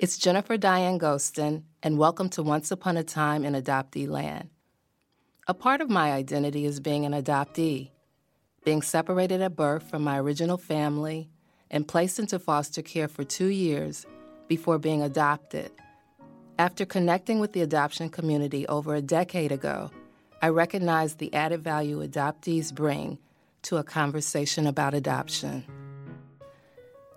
It's Jennifer Diane Gostin, and welcome to Once Upon a Time in Adoptee Land. A part of my identity is being an adoptee, being separated at birth from my original family and placed into foster care for 2 years before being adopted. After connecting with the adoption community over a decade ago, I recognized the added value adoptees bring to a conversation about adoption.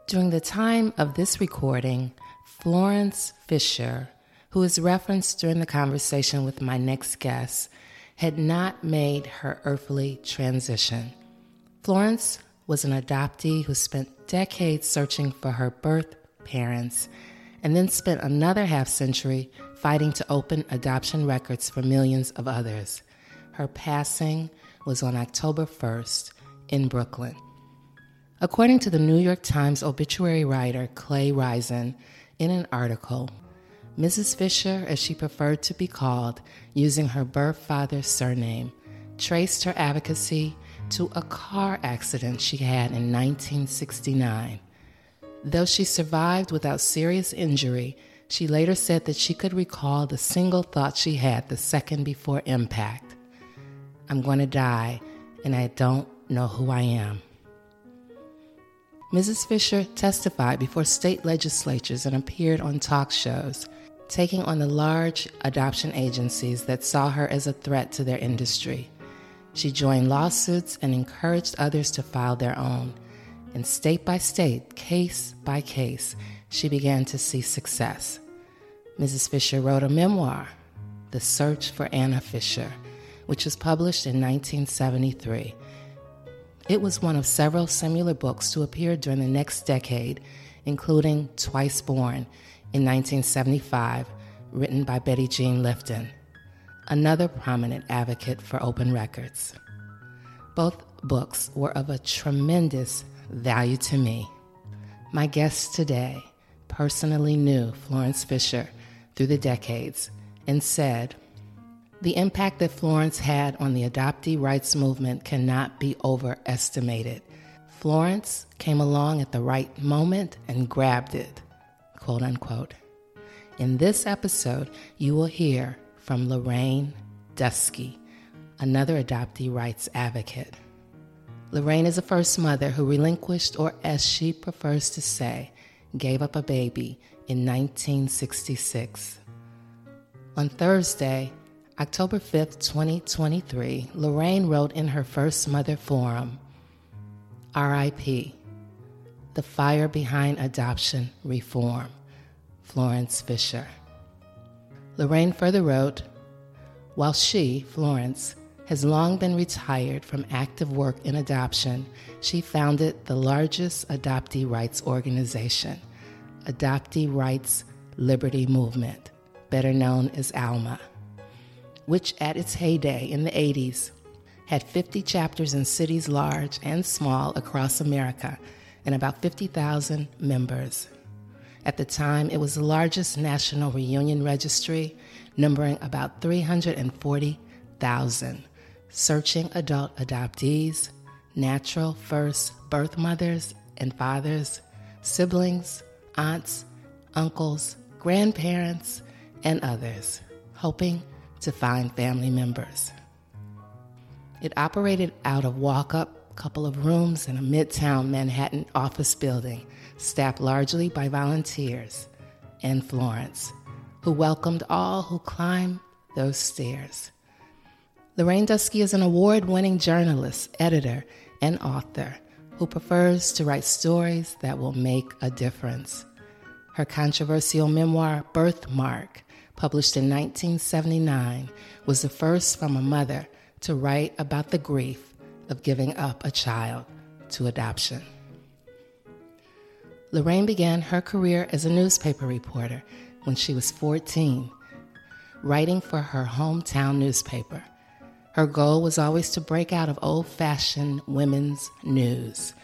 During the time of this recording, Florence Fisher, who is referenced during the conversation with my next guest, had not made her earthly transition. Florence was an adoptee who spent decades searching for her birth parents and then spent another half-century fighting to open adoption records for millions of others. Her passing was on October 1st in Brooklyn. According to the New York Times obituary writer Clay Risen, in an article, Mrs. Fisher, as she preferred to be called, using her birth father's surname, traced her advocacy to a car accident she had in 1969. Though she survived without serious injury, she later said that she could recall the single thought she had the second before impact. I'm going to die, and I don't know who I am. Mrs. Fisher testified before state legislatures and appeared on talk shows, taking on the large adoption agencies that saw her as a threat to their industry. She joined lawsuits and encouraged others to file their own. And state by state, case by case, she began to see success. Mrs. Fisher wrote a memoir, The Search for Anna Fisher, which was published in 1973. It was one of several similar books to appear during the next decade, including Twice Born in 1975, written by Betty Jean Lifton, another prominent advocate for open records. Both books were of a tremendous value to me. My guest today personally knew Florence Fisher through the decades and said, the impact that Florence had on the adoptee rights movement cannot be overestimated. Florence came along at the right moment and grabbed it, quote unquote. In this episode, you will hear from Lorraine Dusky, another adoptee rights advocate. Lorraine is a first mother who relinquished, or as she prefers to say, gave up a baby in 1966. On Thursday, October 5th, 2023, Lorraine wrote in her First Mother Forum, RIP, the fire behind adoption reform, Florence Fisher. Lorraine further wrote, while she, Florence, has long been retired from active work in adoption, she founded the largest adoptee rights organization, Adoptee Rights Liberty Movement, better known as ALMA, which at its heyday in the 80s had 50 chapters in cities large and small across America and about 50,000 members. At the time, it was the largest national reunion registry, numbering about 340,000, searching adult adoptees, natural first birth mothers and fathers, siblings, aunts, uncles, grandparents, and others, hoping to find family members. It operated out of walk-up, couple of rooms in a midtown Manhattan office building, staffed largely by volunteers and Florence, who welcomed all who climbed those stairs. Lorraine Dusky is an award-winning journalist, editor, and author who prefers to write stories that will make a difference. Her controversial memoir, BIRTHMARK, published in 1979, was the first from a mother to write about the grief of giving up a child to adoption. Lorraine began her career as a newspaper reporter when she was 14, writing for her hometown newspaper. Her goal was always to break out of old-fashioned women's news,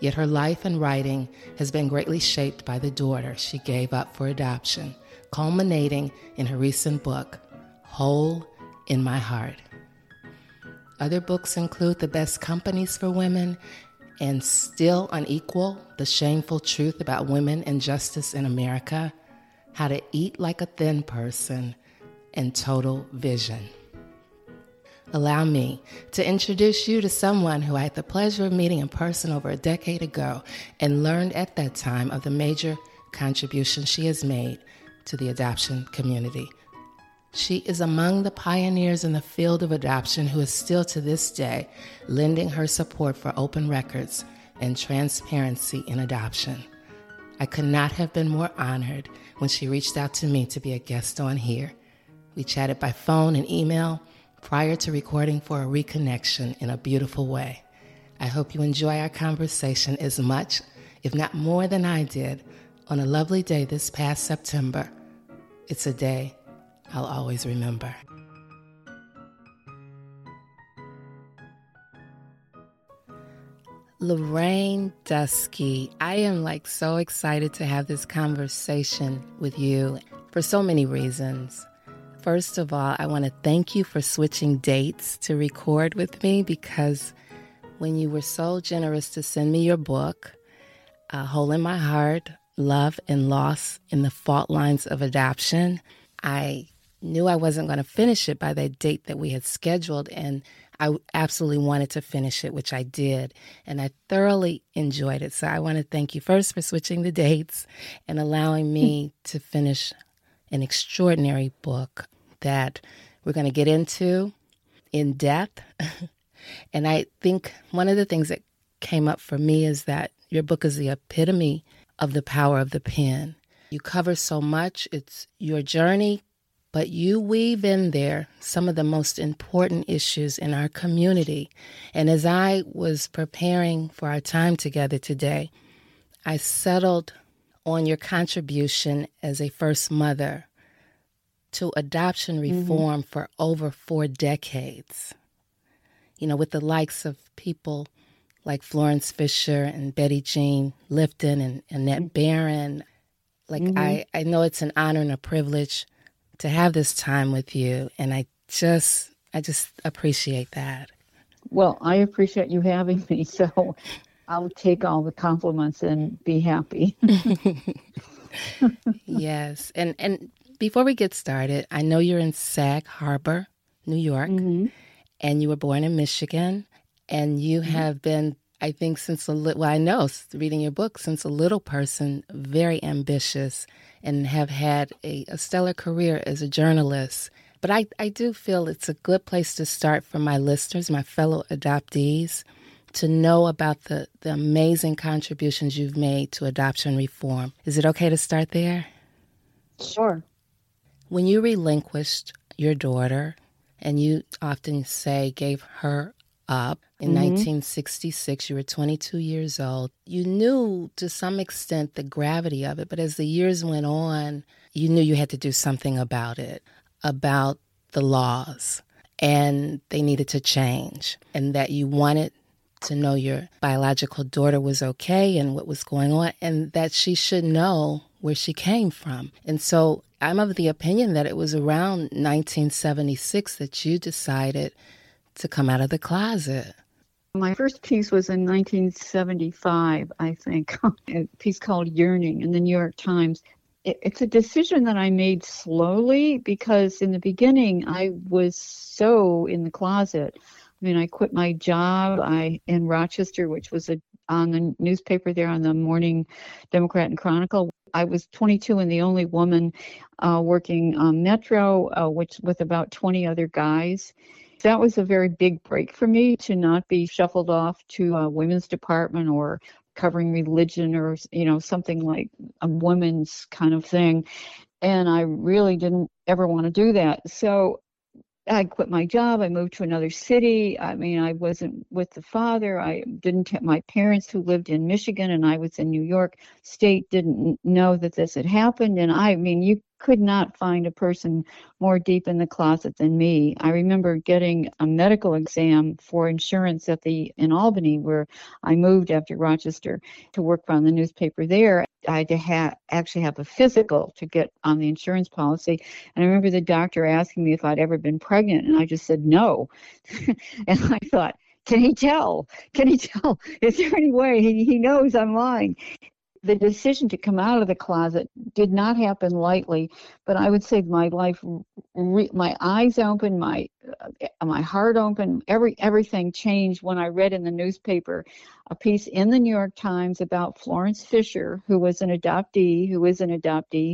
yet her life and writing has been greatly shaped by the daughter she gave up for adoption, culminating in her recent book, Hole in My Heart. Other books include The Best Companies for Women and Still Unequal, The Shameful Truth About Women and Justice in America, How to Eat Like a Thin Person, and Total Vision. Allow me to introduce you to someone who I had the pleasure of meeting in person over a decade ago and learned at that time of the major contribution she has made to the adoption community. She is among the pioneers in the field of adoption who is still to this day lending her support for open records and transparency in adoption. I could not have been more honored when she reached out to me to be a guest on here. We chatted by phone and email prior to recording for a reconnection in a beautiful way. I hope you enjoy our conversation as much, if not more than I did, on a lovely day this past September. It's a day I'll always remember. Lorraine Dusky, I am so excited to have this conversation with you for so many reasons. First of all, I want to thank you for switching dates to record with me, because when you were so generous to send me your book, Hole In My Heart: Love and Loss in the Fault Lines of Adoption, I knew I wasn't going to finish it by the date that we had scheduled, and I absolutely wanted to finish it, which I did, and I thoroughly enjoyed it. So I want to thank you first for switching the dates and allowing me to finish an extraordinary book that we're going to get into in depth. And I think one of the things that came up for me is that your book is the epitome of the power of the pen. You cover so much. It's your journey, but you weave in there some of the most important issues in our community. And as I was preparing for our time together today, I settled on your contribution as a first mother to adoption reform for over 4 decades. You know, with the likes of people like Florence Fisher and Betty Jean Lifton and Annette Barron. I know it's an honor and a privilege to have this time with you, and I just appreciate that. Well, I appreciate you having me, so I'll take all the compliments and be happy. Yes, and before we get started, I know you're in Sag Harbor, New York, and you were born in Michigan, and you have been, I think, reading your book, since a little person, very ambitious, and have had a stellar career as a journalist. But I do feel it's a good place to start for my listeners, my fellow adoptees, to know about the amazing contributions you've made to adoption reform. Is it okay to start there? Sure. When you relinquished your daughter, and you often say gave her up in 1966, you were 22 years old. You knew to some extent the gravity of it, but as the years went on, you knew you had to do something about it, about the laws, and they needed to change, and that you wanted to know your biological daughter was okay and what was going on, and that she should know where she came from. And so I'm of the opinion that it was around 1976 that you decided to come out of the closet. My first piece was in 1975, I think, a piece called Yearning in the New York Times. It's a decision that I made slowly, because in the beginning I was so in the closet. I mean, I quit my job in Rochester, which was on the newspaper there, on the Morning Democrat and Chronicle. I was 22 and the only woman working Metro, which with about 20 other guys. That was a very big break for me, to not be shuffled off to a women's department or covering religion or, something like a woman's kind of thing. And I really didn't ever want to do that. So I quit my job. I moved to another city. I mean, I wasn't with the father. I didn't have my parents, who lived in Michigan and I was in New York State, didn't know that this had happened. And I mean, you could not find a person more deep in the closet than me. I remember getting a medical exam for insurance in Albany, where I moved after Rochester to work on the newspaper there. I had to actually have a physical to get on the insurance policy. And I remember the doctor asking me if I'd ever been pregnant, and I just said no. And I thought, can he tell? Is there any way he knows I'm lying? The decision to come out of the closet did not happen lightly, but I would say my life, my eyes opened, my heart opened, everything changed when I read in the newspaper a piece in the New York Times about Florence Fisher, who was an adoptee,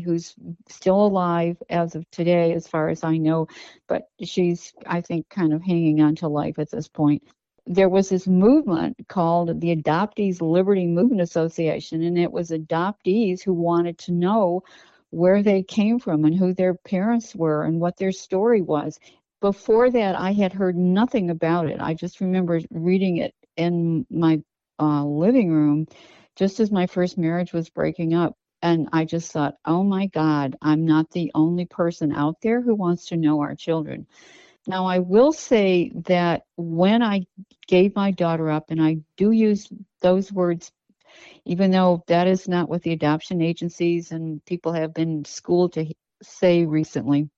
who's still alive as of today, as far as I know, but she's, I think, kind of hanging on to life at this point. There was this movement called the Adoptee Liberty Movement Association, and it was adoptees who wanted to know where they came from and who their parents were and what their story was. Before that, I had heard nothing about it. I just remember reading it in my living room just as my first marriage was breaking up. And I just thought, oh, my God, I'm not the only person out there who wants to know our children. Now, I will say that when I gave my daughter up, and I do use those words, even though that is not what the adoption agencies and people have been schooled to say recently,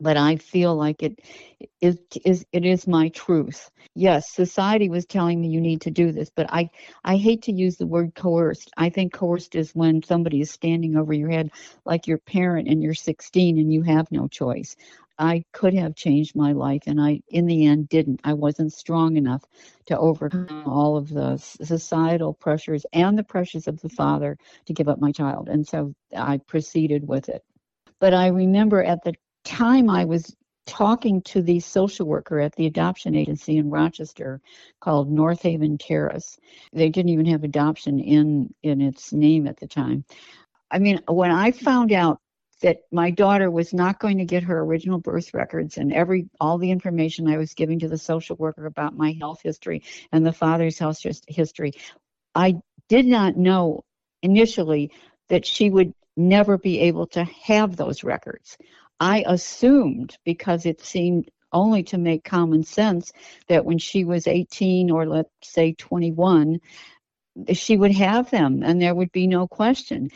but I feel like it is my truth. Yes, society was telling me you need to do this, but I hate to use the word coerced. I think coerced is when somebody is standing over your head like your parent and you're 16 and you have no choice. I could have changed my life, and I, in the end, didn't. I wasn't strong enough to overcome all of the societal pressures and the pressures of the father to give up my child, and so I proceeded with it. But I remember at the time I was talking to the social worker at the adoption agency in Rochester called North Haven Terrace. They didn't even have adoption in its name at the time. I mean, when I found out that my daughter was not going to get her original birth records and all the information I was giving to the social worker about my health history and the father's health history, I did not know initially that she would never be able to have those records. I assumed, because it seemed only to make common sense, that when she was 18 or let's say 21, she would have them and there would be no question.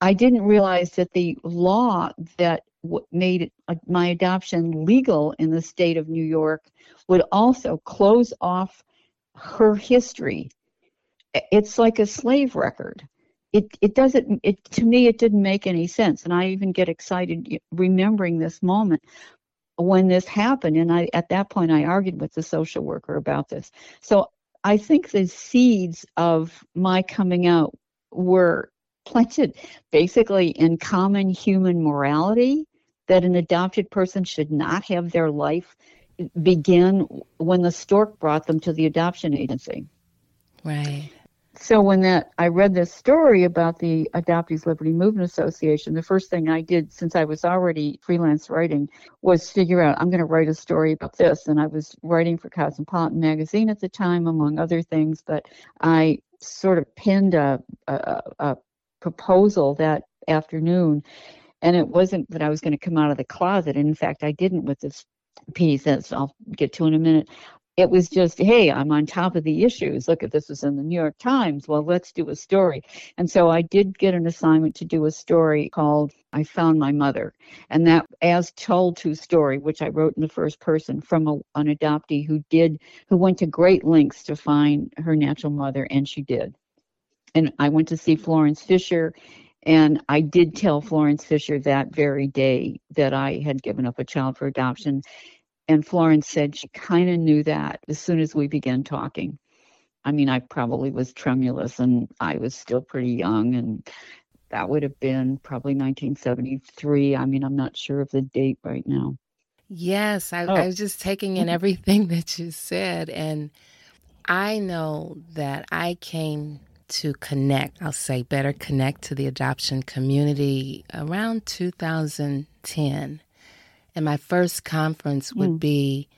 I didn't realize that the law that made my adoption legal in the state of New York would also close off her history. It's like a slave record. To me, it didn't make any sense. And I even get excited remembering this moment when this happened. And at that point, I argued with the social worker about this. So I think the seeds of my coming out were planted basically in common human morality, that an adopted person should not have their life begin when the stork brought them to the adoption agency. Right. So when I read this story about the Adoptee Liberty Movement Association, the first thing I did, since I was already freelance writing, was figure out, I'm going to write a story about this. And I was writing for Cosmopolitan magazine at the time, among other things, but I sort of penned a proposal that afternoon, and it wasn't that I was going to come out of the closet. In fact, I didn't with this piece that I'll get to in a minute. It was just, hey, I'm on top of the issues. Look, at this was in the New York Times. Well, let's do a story. And so I did get an assignment to do a story called I Found My Mother, and that as told to story, which I wrote in the first person from an adoptee who went to great lengths to find her natural mother, and she did. And I went to see Florence Fisher, and I did tell Florence Fisher that very day that I had given up a child for adoption. And Florence said she kind of knew that as soon as we began talking. I mean, I probably was tremulous, and I was still pretty young, and that would have been probably 1973. I mean, I'm not sure of the date right now. Yes, I was just taking in everything that you said, and I know that I came to connect, I'll say better connect to the adoption community around 2010. And my first conference would be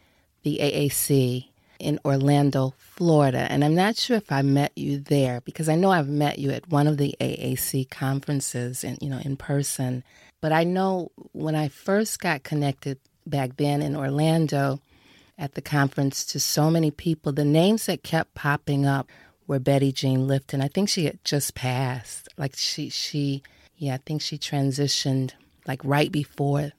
the AAC in Orlando, Florida. And I'm not sure if I met you there, because I know I've met you at one of the AAC conferences and, in person. But I know when I first got connected back then in Orlando at the conference to so many people, the names that kept popping up were Betty Jean Lifton. I think she had just passed. Like I think she transitioned like right before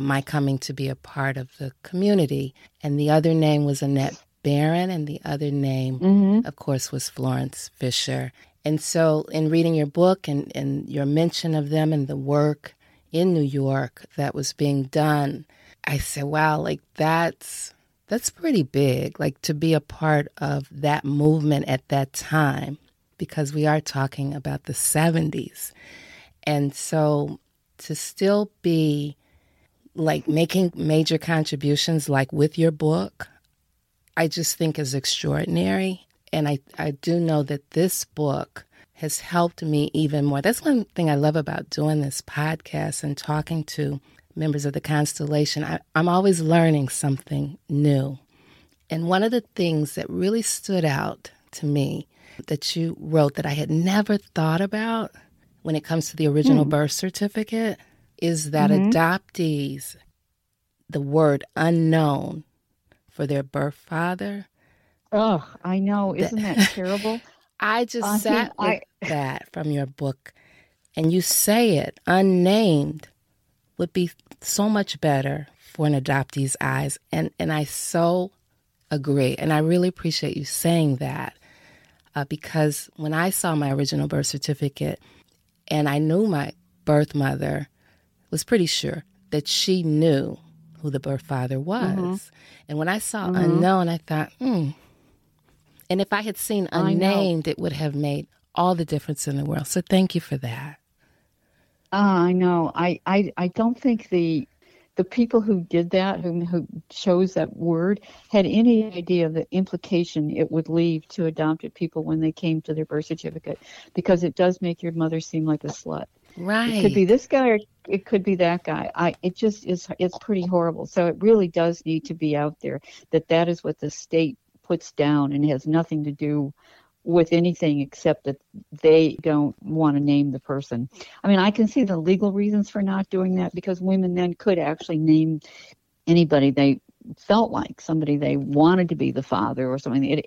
my coming to be a part of the community. And the other name was Annette Barron, and the other name, of course, was Florence Fisher. And so in reading your book and your mention of them and the work in New York that was being done, I said, wow, like that's pretty big, like to be a part of that movement at that time, because we are talking about the 70s. And so to still be like making major contributions like with your book, I just think is extraordinary. And I do know that this book has helped me even more. That's one thing I love about doing this podcast and talking to members of the Constellation. I'm always learning something new. And one of the things that really stood out to me that you wrote that I had never thought about when it comes to the original birth certificate is that adoptees, the word unknown for their birth father. Oh, I know. Isn't that terrible? I just sat with that from your book, and you say it, unnamed would be so much better for an adoptee's eyes. And I so agree. And I really appreciate you saying that because when I saw my original birth certificate and I knew my birth mother, was pretty sure that she knew who the birth father was. And when I saw unknown, I thought, And if I had seen unnamed, it would have made all the difference in the world. So thank you for that. I know. I don't think the people who did that, who chose that word, had any idea of the implication it would leave to adopted people when they came to their birth certificate, because it does make your mother seem like a slut. Right. It could be this guy or it could be that guy. It just is. It's pretty horrible. So it really does need to be out there that is what the state puts down and has nothing to do with anything except that they don't want to name the person. I mean, I can see the legal reasons for not doing that, because women then could actually name anybody they felt like, somebody they wanted to be the father or something.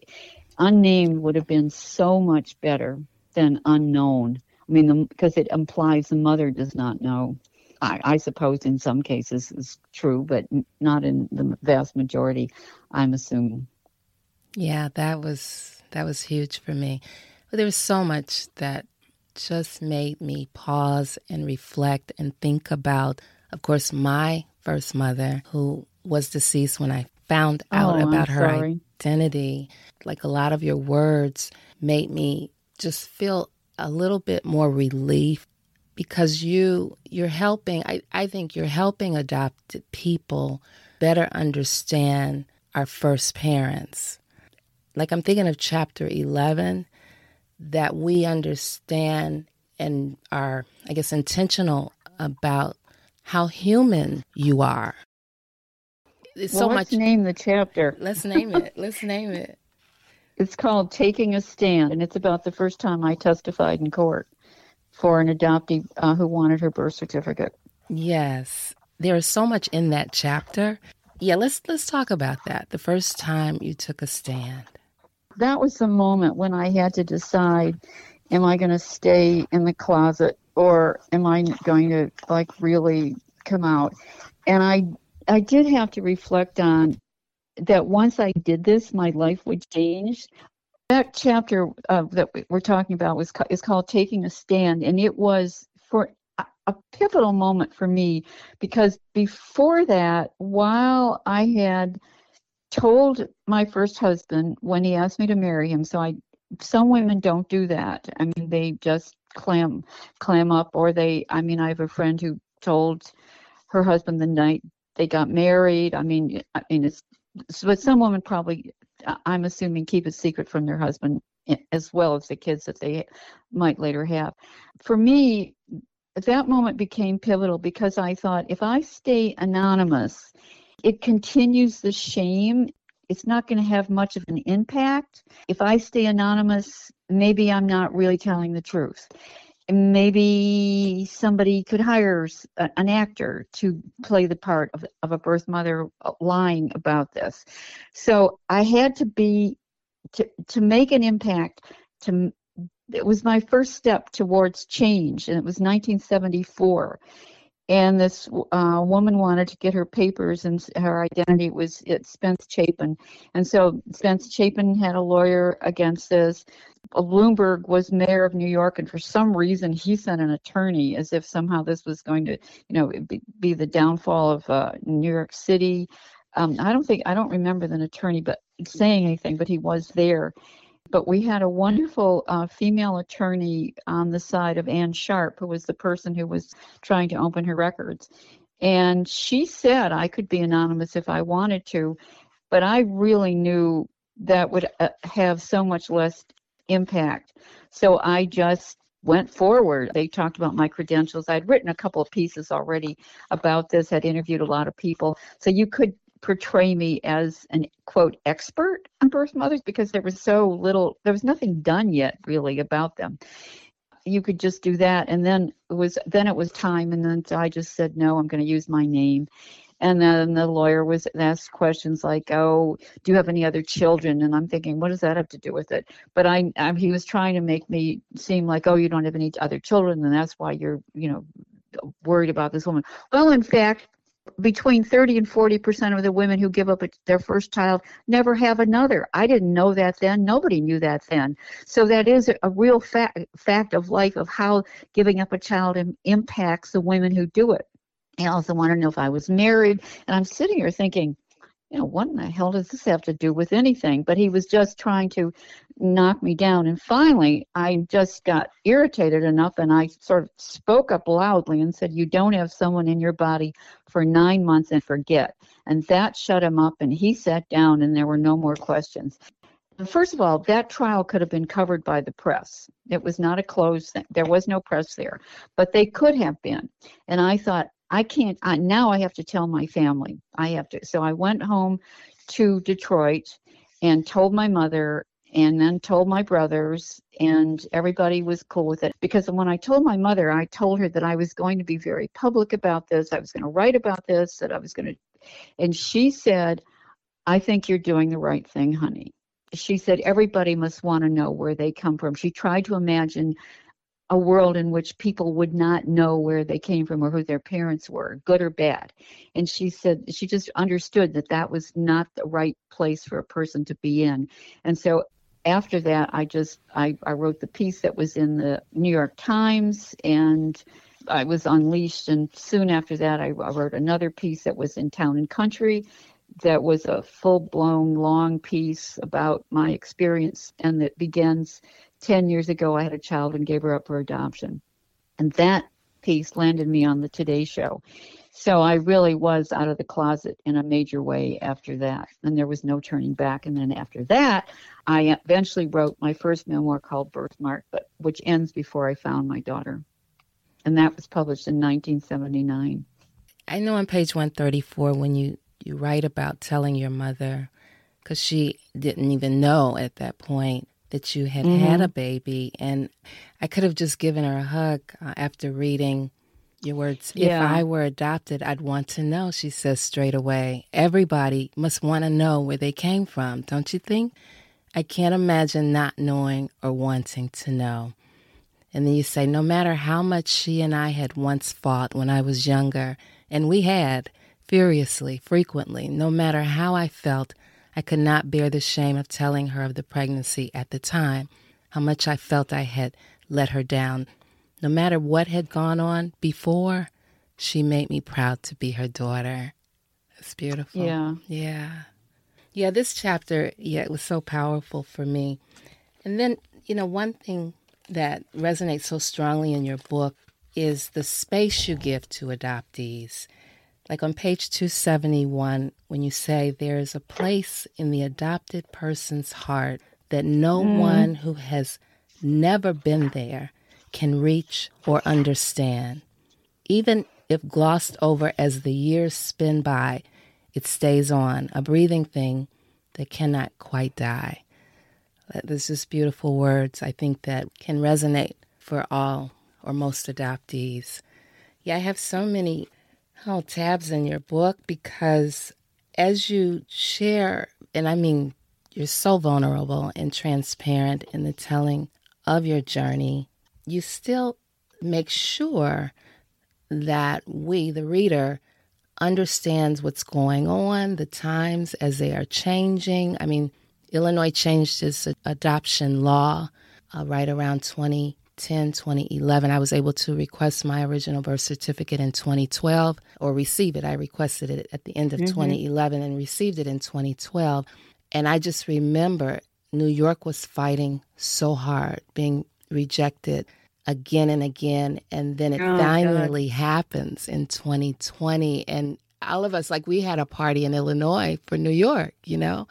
Unnamed would have been so much better than unknown. I mean, because it implies the mother does not know. I suppose in some cases is true, but not in the vast majority, I'm assuming. Yeah, that was huge for me. But there was so much that just made me pause and reflect and think about, of course, my first mother, who was deceased when I found out about her identity. Like, a lot of your words made me just feel a little bit more relief, because you're helping. I think you're helping adopted people better understand our first parents. Like, I'm thinking of chapter 11, that we understand and are, I guess, intentional about how human you are. Let's name the chapter. Let's name it. Let's name it. It's called Taking a Stand, and it's about the first time I testified in court for an adoptee who wanted her birth certificate. Yes. There is so much in that chapter. Yeah, let's talk about that. The first time you took a stand. That was the moment when I had to decide, am I going to stay in the closet or am I going to, like, really come out? And I did have to reflect on that. Once I did this, my life would change. That chapter that we're talking about is called Taking a Stand, and it was for a pivotal moment for me, because before that, while I had told my first husband when he asked me to marry him, some women don't do that. I mean, they just clam up, or I have a friend who told her husband the night they got married. I mean, but some women probably, I'm assuming, keep a secret from their husband as well as the kids that they might later have. For me, that moment became pivotal, because I thought, if I stay anonymous, it continues the shame. It's not going to have much of an impact. If I stay anonymous, maybe I'm not really telling the truth. Maybe somebody could hire an actor to play the part of a birth mother lying about this. So I had to to make an impact. It was my first step towards change, and it was 1974. And this woman wanted to get her papers, and her identity was Spence Chapin. And so Spence Chapin had a lawyer against this. Bloomberg was mayor of New York, and for some reason he sent an attorney, as if somehow this was going to, be the downfall of New York City. I don't remember the attorney but saying anything, but he was there. But we had a wonderful female attorney on the side of Ann Sharp, who was the person who was trying to open her records. And she said I could be anonymous if I wanted to, but I really knew that would have so much less impact. So I just went forward. They talked about my credentials. I'd written a couple of pieces already about this, had interviewed a lot of people. So you could portray me as an, quote, expert on birth mothers, because there was nothing done yet really about them. You could just do that. And then it was time. And then I just said, no, I'm going to use my name. And then the lawyer was asked questions like, oh, do you have any other children? And I'm thinking, what does that have to do with it? But he was trying to make me seem like, oh, you don't have any other children, and that's why you're, worried about this woman. Well, in fact, between 30 and 40% of the women who give up their first child never have another. I didn't know that then. Nobody knew that then. So that is a real fact of life, of how giving up a child impacts the women who do it. I also want to know if I was married. And I'm sitting here thinking, what in the hell does this have to do with anything? But he was just trying to knock me down. And finally, I just got irritated enough, and I sort of spoke up loudly and said, you don't have someone in your body for 9 months, and forget. And that shut him up, and he sat down, and there were no more questions. First of all, that trial could have been covered by the press. It was not a closed thing. There was no press there, but they could have been. And I thought, now I have to tell my family. So I went home to Detroit and told my mother, and then told my brothers, and everybody was cool with it. Because when I told my mother, I told her that I was going to be very public about this. I was going to write about this, and she said, I think you're doing the right thing, honey. She said, everybody must want to know where they come from. She tried to imagine a world in which people would not know where they came from or who their parents were, good or bad. And she said she just understood that was not the right place for a person to be in. And so after that, I wrote the piece that was in the New York Times, and I was unleashed. And soon after that, I wrote another piece that was in Town and Country, that was a full-blown, long piece about my experience, and that begins 10 years ago, I had a child and gave her up for adoption. And that piece landed me on the Today Show. So I really was out of the closet in a major way after that. And there was no turning back. And then after that, I eventually wrote my first memoir called Birthmark, which ends before I found my daughter. And that was published in 1979. I know on page 134, when you write about telling your mother, because she didn't even know at that point that you had had a baby. And I could have just given her a hug after reading your words. Yeah. If I were adopted, I'd want to know, she says straight away. Everybody must want to know where they came from, don't you think? I can't imagine not knowing or wanting to know. And then you say, no matter how much she and I had once fought when I was younger, and we had, furiously, frequently, no matter how I felt, I could not bear the shame of telling her of the pregnancy at the time, how much I felt I had let her down. No matter what had gone on before, she made me proud to be her daughter. It's beautiful. Yeah, this chapter, it was so powerful for me. And then, one thing that resonates so strongly in your book is the space you give to adoptees. Like on page 271, when you say there is a place in the adopted person's heart that no one who has never been there can reach or understand. Even if glossed over as the years spin by, it stays on, a breathing thing that cannot quite die. There's just beautiful words, I think, that can resonate for all or most adoptees. Yeah, I have so many tabs in your book, because as you share, and I mean, you're so vulnerable and transparent in the telling of your journey, you still make sure that we, the reader, understands what's going on, the times as they are changing. I mean, Illinois changed its adoption law right around 2010, 2011. I was able to request my original birth certificate in 2012 or receive it. I requested it at the end of 2011 and received it in 2012. And I just remember New York was fighting so hard, being rejected again and again, and then it finally happens in 2020. And all of us, like, we had a party in Illinois for New York, you know?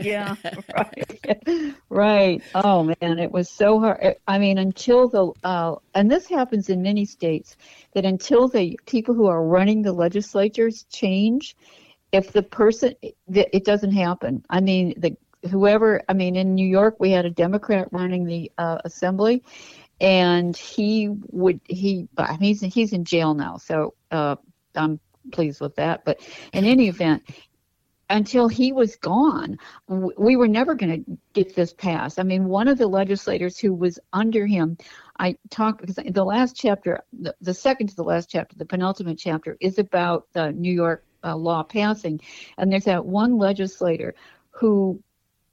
Yeah, right. Right. Oh, man, it was so hard. I mean, until the, and this happens in many states, that until the people who are running the legislatures change, if the person, it doesn't happen. I mean, in New York, we had a Democrat running the assembly, and he's in jail now. So I'm pleased with that. But in any event, until he was gone, we were never going to get this passed. I mean, one of the legislators who was under him, I talked, because the last chapter, the second to the last chapter, the penultimate chapter, is about the New York law passing. And there's that one legislator who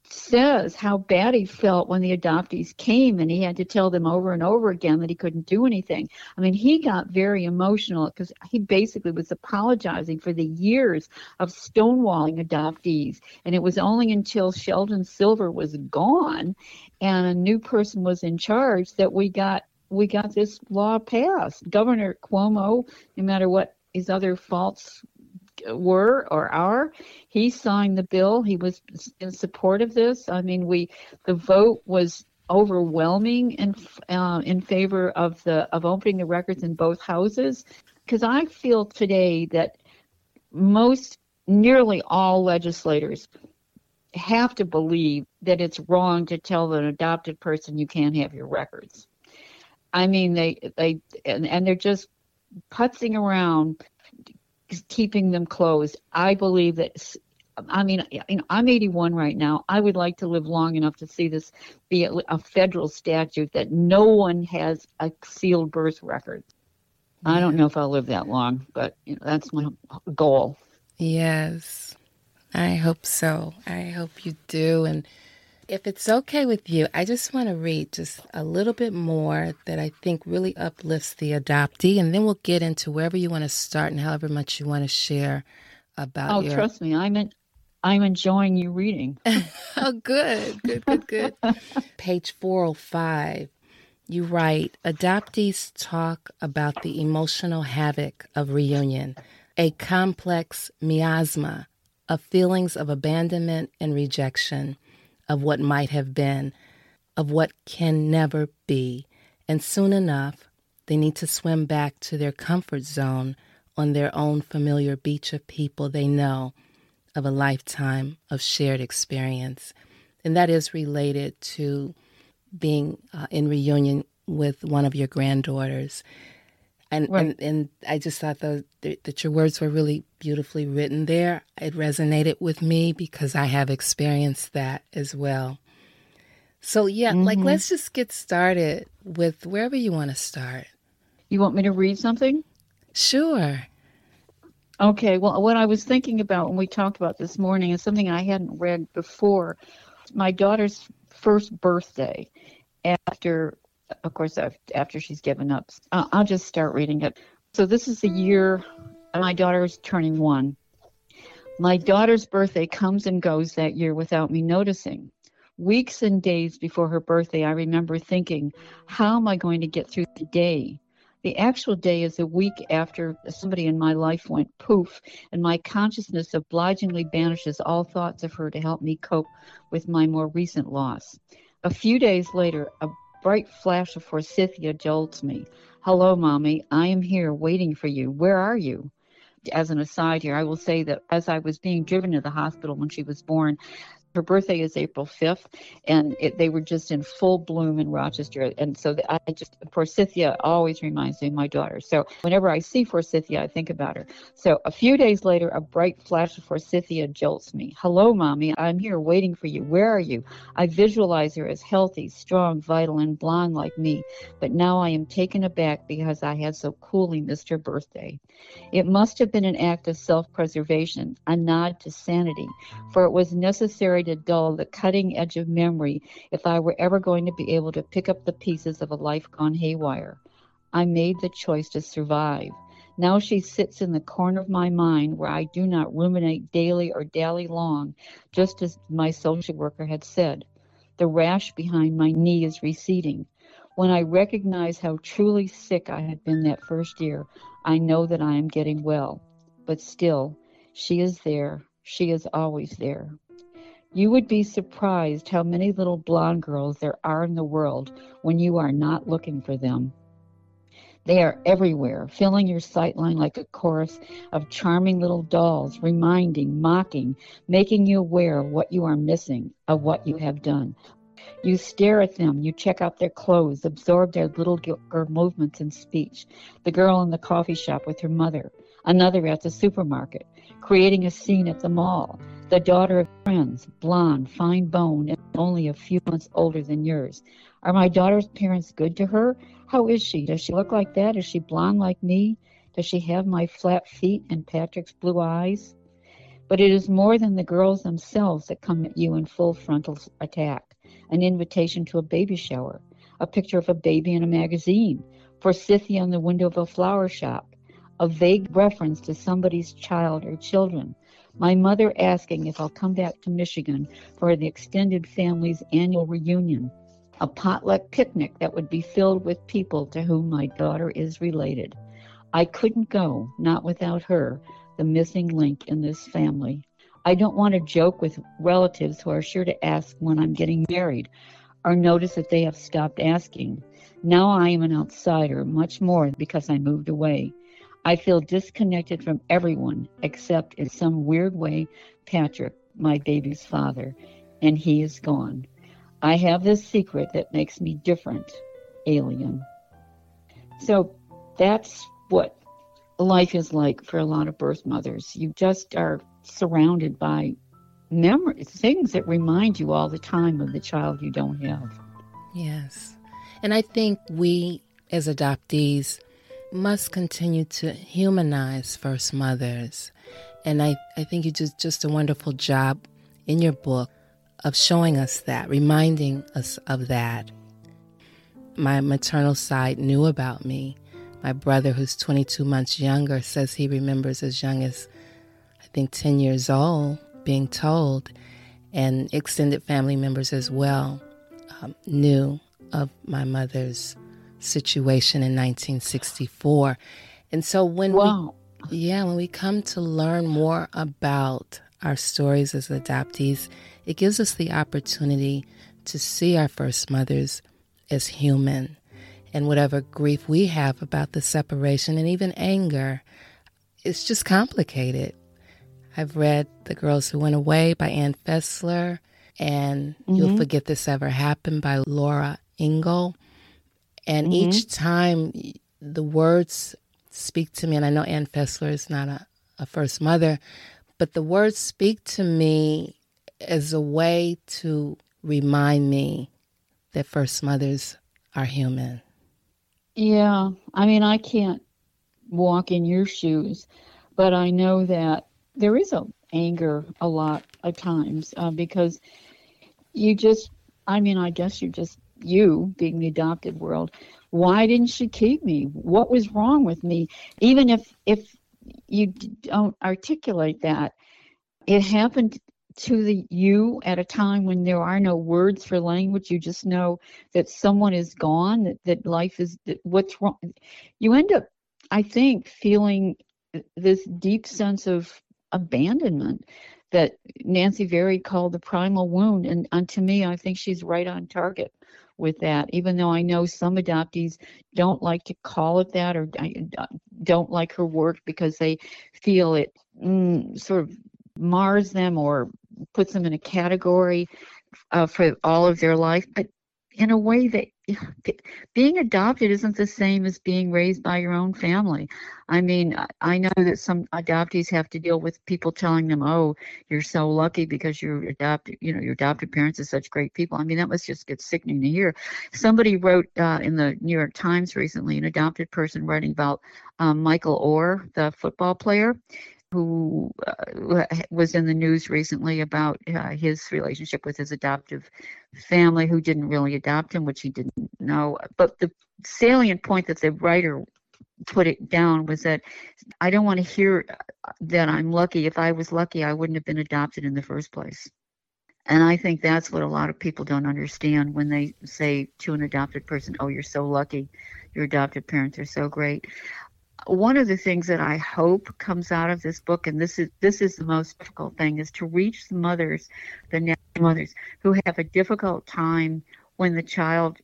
says how bad he felt when the adoptees came, and he had to tell them over and over again that he couldn't do anything. I mean, he got very emotional because he basically was apologizing for the years of stonewalling adoptees. And it was only until Sheldon Silver was gone and a new person was in charge that we got this law passed. Governor Cuomo, no matter what his other faults were or are, he signed the bill. He was in support of this. I mean, the vote was overwhelming in favor of opening the records in both houses. Because I feel today that nearly all legislators have to believe that it's wrong to tell an adopted person you can't have your records. I mean, they they're just putzing around, keeping them closed. I believe that, I mean, you know, I'm 81 right now. I would like to live long enough to see this be a federal statute that no one has a sealed birth record. I don't know if I'll live that long, but you know, that's my goal. Yes, I hope so. I hope you do. And if it's okay with you, I just want to read just a little bit more that I think really uplifts the adoptee, and then we'll get into wherever you want to start and however much you want to share about your... Oh, trust me, I'm enjoying you reading. Oh, good. Page 405, you write, adoptees talk about the emotional havoc of reunion, a complex miasma of feelings of abandonment and rejection, of what might have been, of what can never be. And soon enough, they need to swim back to their comfort zone on their own familiar beach of people they know, of a lifetime of shared experience. And that is related to being in reunion with one of your granddaughters. And, right. and I just thought that your words were really beautifully written there. It resonated with me because I have experienced that as well. So, let's just get started with wherever you want to start. You want me to read something? Sure. Okay. Well, what I was thinking about when we talked about this morning is something I hadn't read before. My daughter's first birthday after she's given up. I'll just start reading it. So this is the year my daughter is turning 1. My daughter's birthday comes and goes that year without me noticing. Weeks and days before her birthday, I remember thinking, how am I going to get through the day? The actual day is a week after somebody in my life went poof, and my consciousness obligingly banishes all thoughts of her to help me cope with my more recent loss. A few days later, a bright flash of forsythia jolts me. Hello, Mommy. I am here waiting for you. Where are you? As an aside here, I will say that as I was being driven to the hospital when she was born, her birthday is April 5th, and they were just in full bloom in Rochester. And so Forsythia always reminds me of my daughter. So whenever I see Forsythia, I think about her. So a few days later, a bright flash of Forsythia jolts me. Hello, Mommy. I'm here waiting for you. Where are you? I visualize her as healthy, strong, vital, and blonde like me. But now I am taken aback because I had so coolly missed her birthday. It must have been an act of self-preservation, a nod to sanity, for it was necessary to dull the cutting edge of memory if I were ever going to be able to pick up the pieces of a life gone haywire. I made the choice to survive. Now she sits in the corner of my mind where I do not ruminate daily or dally long, just as my social worker had said. The rash behind my knee is receding. When I recognize how truly sick I had been that first year, I know that I am getting well. But still, she is there. She is always there. You would be surprised how many little blonde girls there are in the world when you are not looking for them. They are everywhere, filling your sightline like a chorus of charming little dolls, reminding, mocking, making you aware of what you are missing, of what you have done. You stare at them, you check out their clothes, absorb their little girl movements and speech. The girl in the coffee shop with her mother, another at the supermarket, creating a scene at the mall. The daughter of friends, blonde, fine boned, and only a few months older than yours. Are my daughter's parents good to her? How is she? Does she look like that? Is she blonde like me? Does she have my flat feet and Patrick's blue eyes? But it is more than the girls themselves that come at you in full frontal attack. An invitation to a baby shower, a picture of a baby in a magazine, Forsythia on the window of a flower shop, a vague reference to somebody's child or children. My mother asking if I'll come back to Michigan for the extended family's annual reunion, a potluck picnic that would be filled with people to whom my daughter is related. I couldn't go, not without her, the missing link in this family. I don't want to joke with relatives who are sure to ask when I'm getting married, or notice that they have stopped asking. Now I am an outsider, much more because I moved away. I feel disconnected from everyone except, in some weird way, Patrick, my baby's father, and he is gone. I have this secret that makes me different, alien. So that's what life is like for a lot of birth mothers. You just are surrounded by memories, things that remind you all the time of the child you don't have. Yes. And I think we, as adoptees, must continue to humanize first mothers. And I think you do just a wonderful job in your book of showing us that, reminding us of that. My maternal side knew about me. My brother, who's 22 months younger, says he remembers as young as, I think, 10 years old being told, and extended family members as well knew of my mother's situation in 1964. And so when wow. when we come to learn more about our stories as adoptees, it gives us the opportunity to see our first mothers as human. And whatever grief we have about the separation and even anger, it's just complicated. I've read The Girls Who Went Away by Anne Fessler and You'll Forget This Ever Happened by Laura Ingel. And each time the words speak to me, and I know Ann Fessler is not a first mother, but the words speak to me as a way to remind me that first mothers are human. Yeah. I mean, I can't walk in your shoes, but I know that there is anger a lot of times because you, being the adopted world, why didn't she keep me? What was wrong with me? Even if you don't articulate that, it happened to you at a time when there are no words for language. You just know that someone is gone, that life is, that what's wrong. You end up, I think, feeling this deep sense of abandonment that Nancy Verrier called the primal wound. And to me, I think she's right on target with that, even though I know some adoptees don't like to call it that or don't like her work because they feel it sort of mars them or puts them in a category for all of their life, but in a way that being adopted isn't the same as being raised by your own family. I mean, I know that some adoptees have to deal with people telling them, oh, you're so lucky because your adopted parents are such great people. I mean, that must just get sickening to hear. Somebody wrote in the New York Times recently, an adopted person writing about Michael Orr, the football player, who was in the news recently about his relationship with his adoptive family, who didn't really adopt him, which he didn't know. But the salient point that the writer put it down was that I don't want to hear that I'm lucky. If I was lucky, I wouldn't have been adopted in the first place. And I think that's what a lot of people don't understand when they say to an adopted person, oh, you're so lucky, your adopted parents are so great. One of the things that I hope comes out of this book, and this is the most difficult thing, is to reach the mothers, the natural mothers, who have a difficult time when the child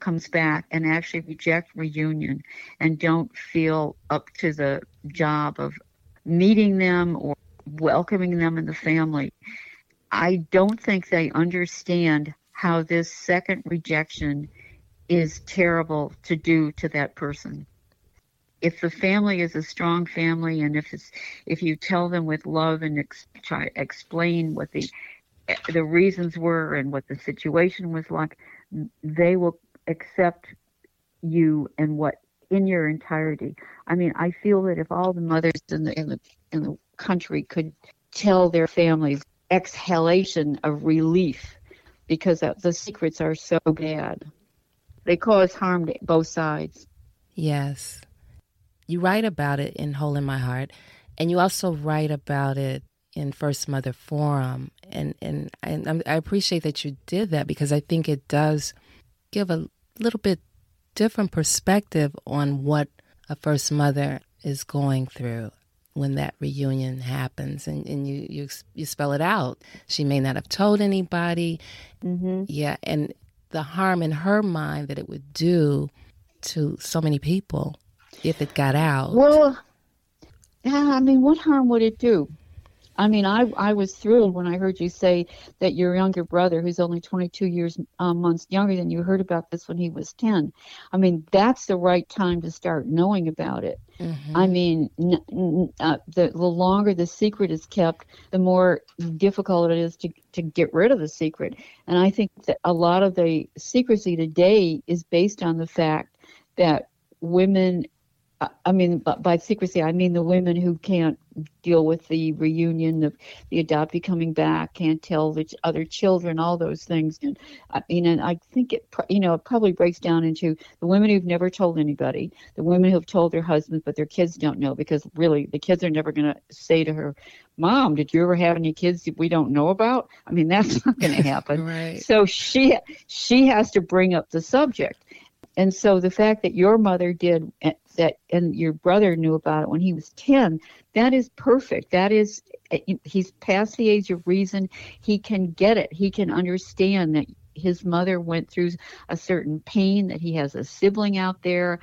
comes back and actually reject reunion and don't feel up to the job of meeting them or welcoming them in the family. I don't think they understand how this second rejection is terrible to do to that person. If the family is a strong family, and if you tell them with love and try to explain what the reasons were and what the situation was like, they will accept you and what in your entirety. I mean, I feel that if all the mothers in the country could tell their families exhalation of relief, because the secrets are so bad, they cause harm to both sides. Yes. You write about it in Hole in My Heart, and you also write about it in First Mother Forum. And I appreciate that you did that, because I think it does give a little bit different perspective on what a first mother is going through when that reunion happens. And you spell it out. She may not have told anybody. Mm-hmm. Yeah, and the harm in her mind that it would do to so many people. If it got out. Well, I mean, what harm would it do? I mean, I was thrilled when I heard you say that your younger brother, who's only 22 months younger than you, heard about this when he was 10. I mean, that's the right time to start knowing about it. Mm-hmm. I mean, the longer the secret is kept, the more difficult it is to get rid of the secret. And I think that a lot of the secrecy today is based on the fact that women, I mean, by secrecy, I mean the women who can't deal with the reunion, the adoptee coming back, can't tell the other children, all those things. And I mean, and I think it probably breaks down into the women who've never told anybody, the women who've told their husbands, but their kids don't know, because really the kids are never going to say to her, Mom, did you ever have any kids that we don't know about? I mean, that's not going to happen. Right. So she has to bring up the subject. And so the fact that your mother did that and your brother knew about it when he was 10, that is perfect. That is, he's past the age of reason. He can get it. He can understand that his mother went through a certain pain, that he has a sibling out there.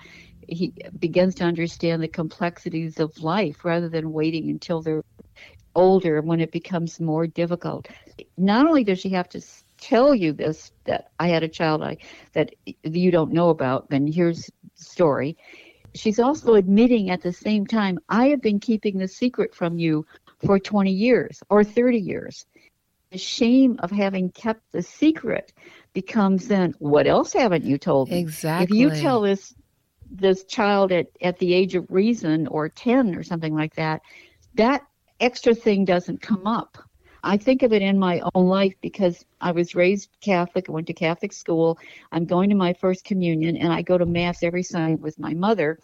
He begins to understand the complexities of life rather than waiting until they're older when it becomes more difficult. Not only does she have to tell you this, that I had a child that you don't know about, and here's the story. She's also admitting at the same time, I have been keeping the secret from you for 20 years or 30 years. The shame of having kept the secret becomes then, what else haven't you told me? Exactly. If you tell this child at the age of reason or 10 or something like that, that extra thing doesn't come up. I think of it in my own life because I was raised Catholic. I went to Catholic school. I'm going to my first communion, and I go to Mass every Sunday with my mother,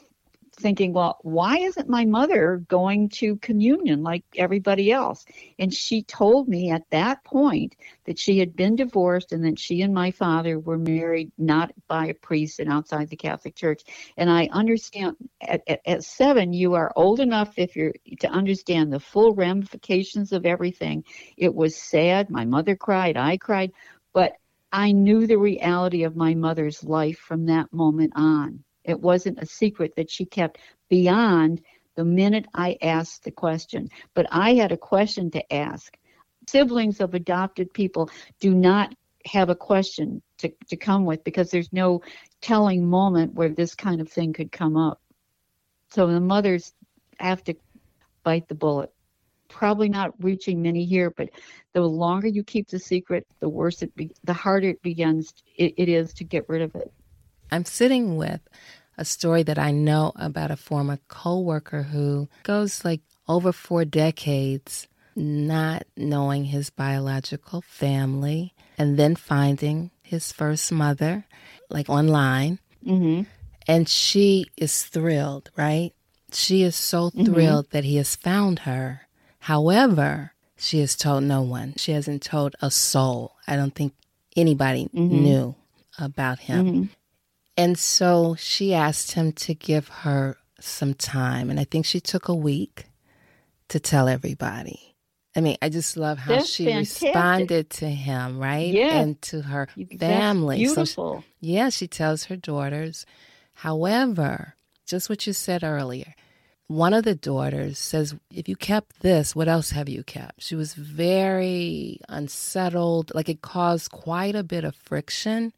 thinking, well, why isn't my mother going to communion like everybody else? And she told me at that point that she had been divorced and that she and my father were married not by a priest and outside the Catholic Church. And I understand at 7, you are old enough if you're to understand the full ramifications of everything. It was sad. My mother cried. I cried. But I knew the reality of my mother's life from that moment on. It wasn't a secret that she kept beyond the minute I asked the question. But I had a question to ask. siblings of adopted people do not have a question to come with, because there's no telling moment where this kind of thing could come up. So the mothers have to bite the bullet. Probably not reaching many here, but the longer you keep the secret, the worse the harder it begins. It is to get rid of it. I'm sitting with a story that I know about a former coworker who goes like over 4 decades not knowing his biological family, and then finding his first mother, like online. Mm-hmm. And she is thrilled, right? She is so thrilled mm-hmm. that he has found her. However, she has told no one. She hasn't told a soul. I don't think anybody mm-hmm. knew about him. Mm-hmm. And so she asked him to give her some time. And I think she took a week to tell everybody. I mean, I just love how that's she fantastic. Responded to him, right? Yeah. And to her family. That's beautiful. So she tells her daughters. However, just what you said earlier, one of the daughters says, if you kept this, what else have you kept? She was very unsettled. Like, it caused quite a bit of friction.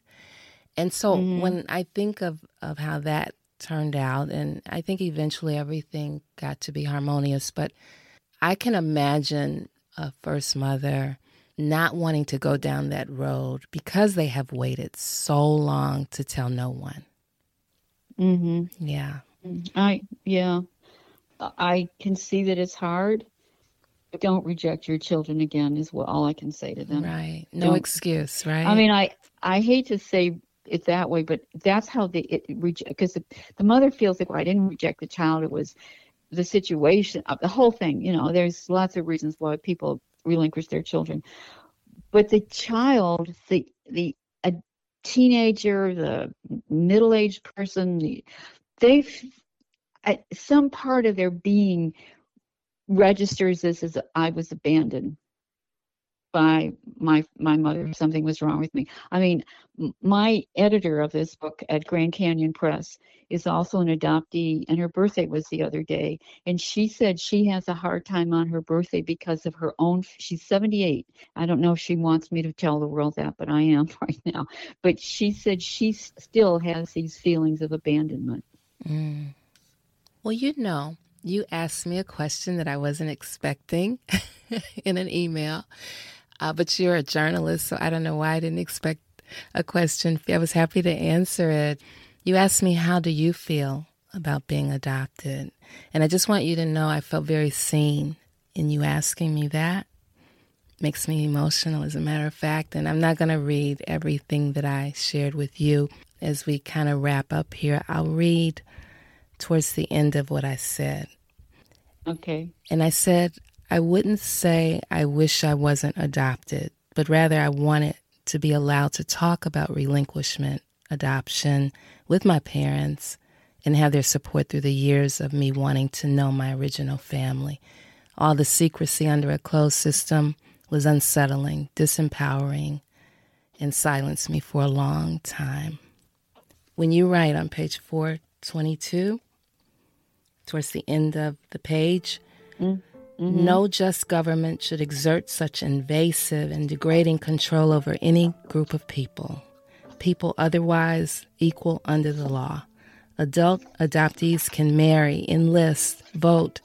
And so when I think of how that turned out, and I think eventually everything got to be harmonious, but I can imagine a first mother not wanting to go down that road because they have waited so long to tell no one. Mm-hmm. Yeah. I can see that it's hard. Don't reject your children again is all I can say to them. Right. No excuse, right? I mean, I hate to say it that way, but that's how because the mother feels like, well, I didn't reject the child. It was the situation, the whole thing. You know, there's lots of reasons why people relinquish their children. But the child, a teenager, the middle-aged person, they some part of their being registers this as I was abandoned by my mother. Something was wrong with me. I mean, my editor of this book at Grand Canyon Press is also an adoptee, and her birthday was the other day. And she said she has a hard time on her birthday because of her own, she's 78. I don't know if she wants me to tell the world that, but I am right now. But she said she still has these feelings of abandonment. Mm. Well, you asked me a question that I wasn't expecting in an email, but you're a journalist, so I don't know why I didn't expect a question. I was happy to answer it. You asked me, how do you feel about being adopted? And I just want you to know I felt very seen in you asking me that. Makes me emotional, as a matter of fact, and I'm not going to read everything that I shared with you as we kind of wrap up here. I'll read towards the end of what I said. Okay. And I said, I wouldn't say I wish I wasn't adopted, but rather I wanted to be allowed to talk about relinquishment, adoption with my parents, and have their support through the years of me wanting to know my original family. All the secrecy under a closed system was unsettling, disempowering, and silenced me for a long time. When you write on page 422, towards the end of the page, mm-hmm. no just government should exert such invasive and degrading control over any group of people otherwise equal under the law. Adult adoptees can marry, enlist, vote,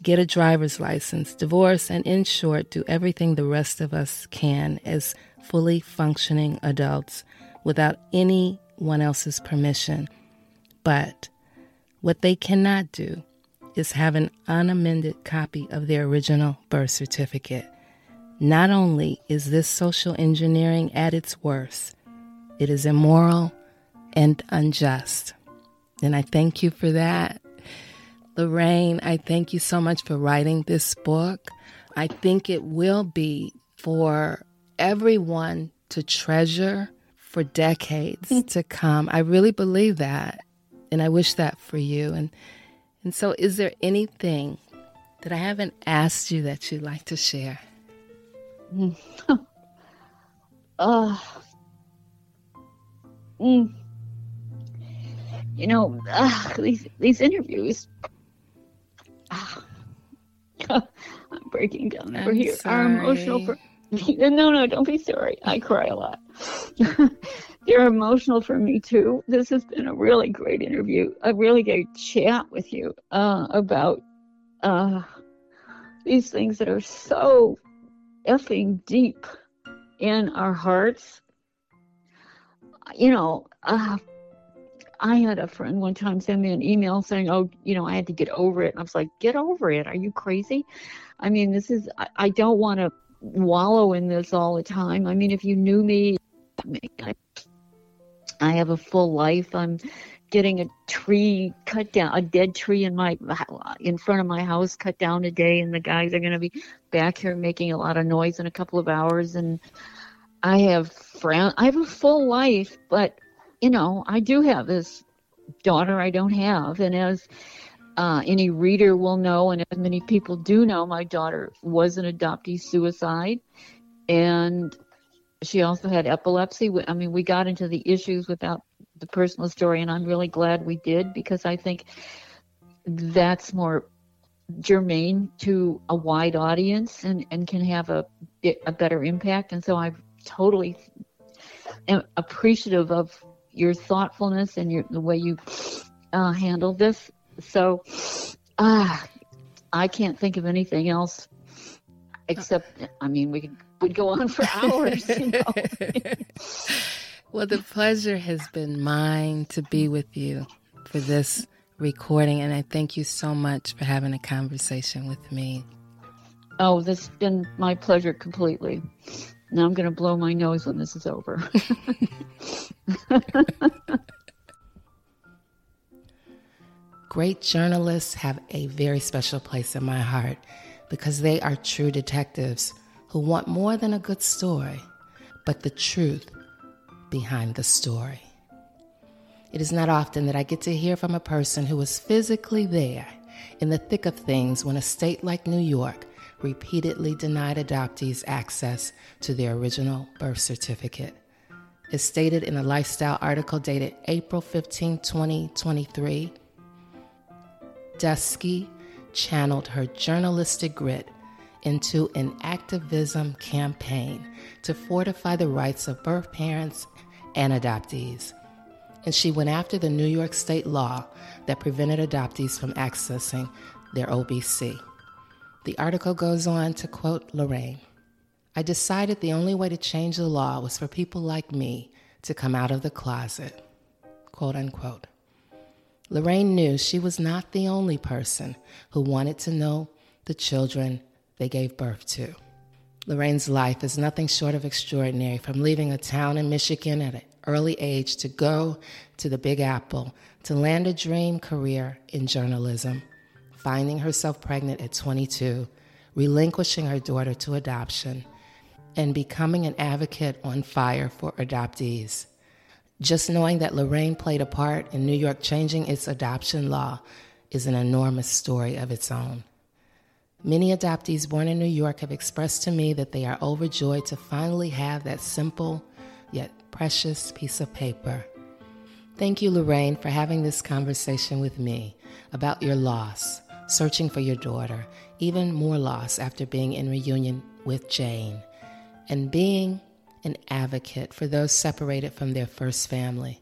get a driver's license, divorce, and in short, do everything the rest of us can as fully functioning adults without anyone else's permission. But what they cannot do is have an unamended copy of their original birth certificate. Not only is this social engineering at its worst, it is immoral and unjust. And I thank you for that. Lorraine, I thank you so much for writing this book. I think it will be for everyone to treasure for decades to come. I really believe that. And I wish that for you. And so is there anything that I haven't asked you that you'd like to share? You know, these interviews, I'm breaking down over here. Our emotional... No, don't be sorry. I cry a lot. They're emotional for me, too. This has been a really great interview, a really great chat with you about these things that are so effing deep in our hearts. You know, I had a friend one time send me an email saying, oh, you know, I had to get over it. And I was like, get over it. Are you crazy? I mean, this is, I don't want to wallow in this all the time. I mean, if you knew me, I have a full life. I'm getting a tree cut down, a dead tree in front of my house cut down today. And the guys are going to be back here making a lot of noise in a couple of hours. And I have a full life, but you know, I do have this daughter I don't have. And as any reader will know, and as many people do know, my daughter was an adoptee suicide. And she also had epilepsy. I mean, we got into the issues without the personal story, and I'm really glad we did, because I think that's more germane to a wide audience and can have a better impact. And so I totally am appreciative of your thoughtfulness and the way you handled this. So I can't think of anything else except, I mean, we'd go on for hours, you know. Well, the pleasure has been mine to be with you for this recording, and I thank you so much for having a conversation with me. Oh, this has been my pleasure completely. Now I'm going to blow my nose when this is over. Great journalists have a very special place in my heart because they are true detectives who want more than a good story, but the truth behind the story. It is not often that I get to hear from a person who was physically there in the thick of things when a state like New York repeatedly denied adoptees access to their original birth certificate. As stated in a Lifestyle article dated April 15, 2023, Dusky channeled her journalistic grit into an activism campaign to fortify the rights of birth parents and adoptees. And she went after the New York state law that prevented adoptees from accessing their OBC. The article goes on to quote Lorraine, "I decided the only way to change the law was for people like me to come out of the closet," quote unquote. Lorraine knew she was not the only person who wanted to know the children they gave birth to. Lorraine's life is nothing short of extraordinary, from leaving a town in Michigan at an early age to go to the Big Apple, to land a dream career in journalism, finding herself pregnant at 22, relinquishing her daughter to adoption, and becoming an advocate on fire for adoptees. Just knowing that Lorraine played a part in New York changing its adoption law is an enormous story of its own. Many adoptees born in New York have expressed to me that they are overjoyed to finally have that simple yet precious piece of paper. Thank you, Lorraine, for having this conversation with me about your loss, searching for your daughter, even more loss after being in reunion with Jane, and being an advocate for those separated from their first family.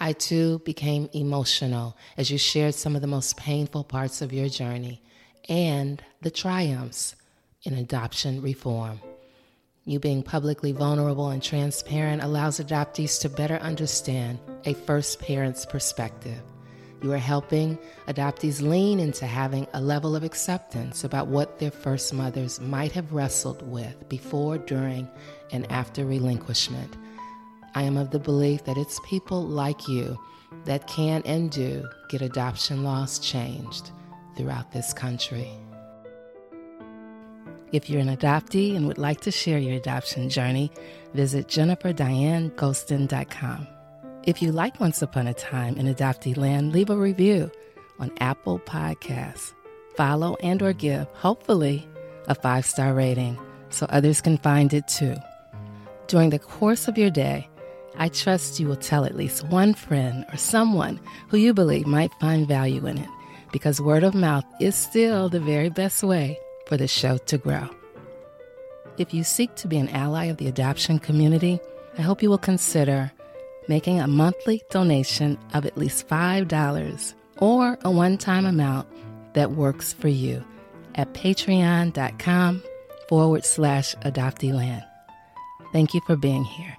I too became emotional as you shared some of the most painful parts of your journey and the triumphs in adoption reform. You being publicly vulnerable and transparent allows adoptees to better understand a first parent's perspective. You are helping adoptees lean into having a level of acceptance about what their first mothers might have wrestled with before, during, and after relinquishment. I am of the belief that it's people like you that can and do get adoption laws changed throughout this country. If you're an adoptee and would like to share your adoption journey, visit jenniferdianegostin.com. If you like Once Upon a Time in Adoptee Land, leave a review on Apple Podcasts. Follow and or give, hopefully, a 5-star rating so others can find it too. During the course of your day, I trust you will tell at least one friend or someone who you believe might find value in it, because word of mouth is still the very best way for the show to grow. If you seek to be an ally of the adoption community, I hope you will consider making a monthly donation of at least $5 or a one-time amount that works for you at patreon.com/adopteeland. Thank you for being here.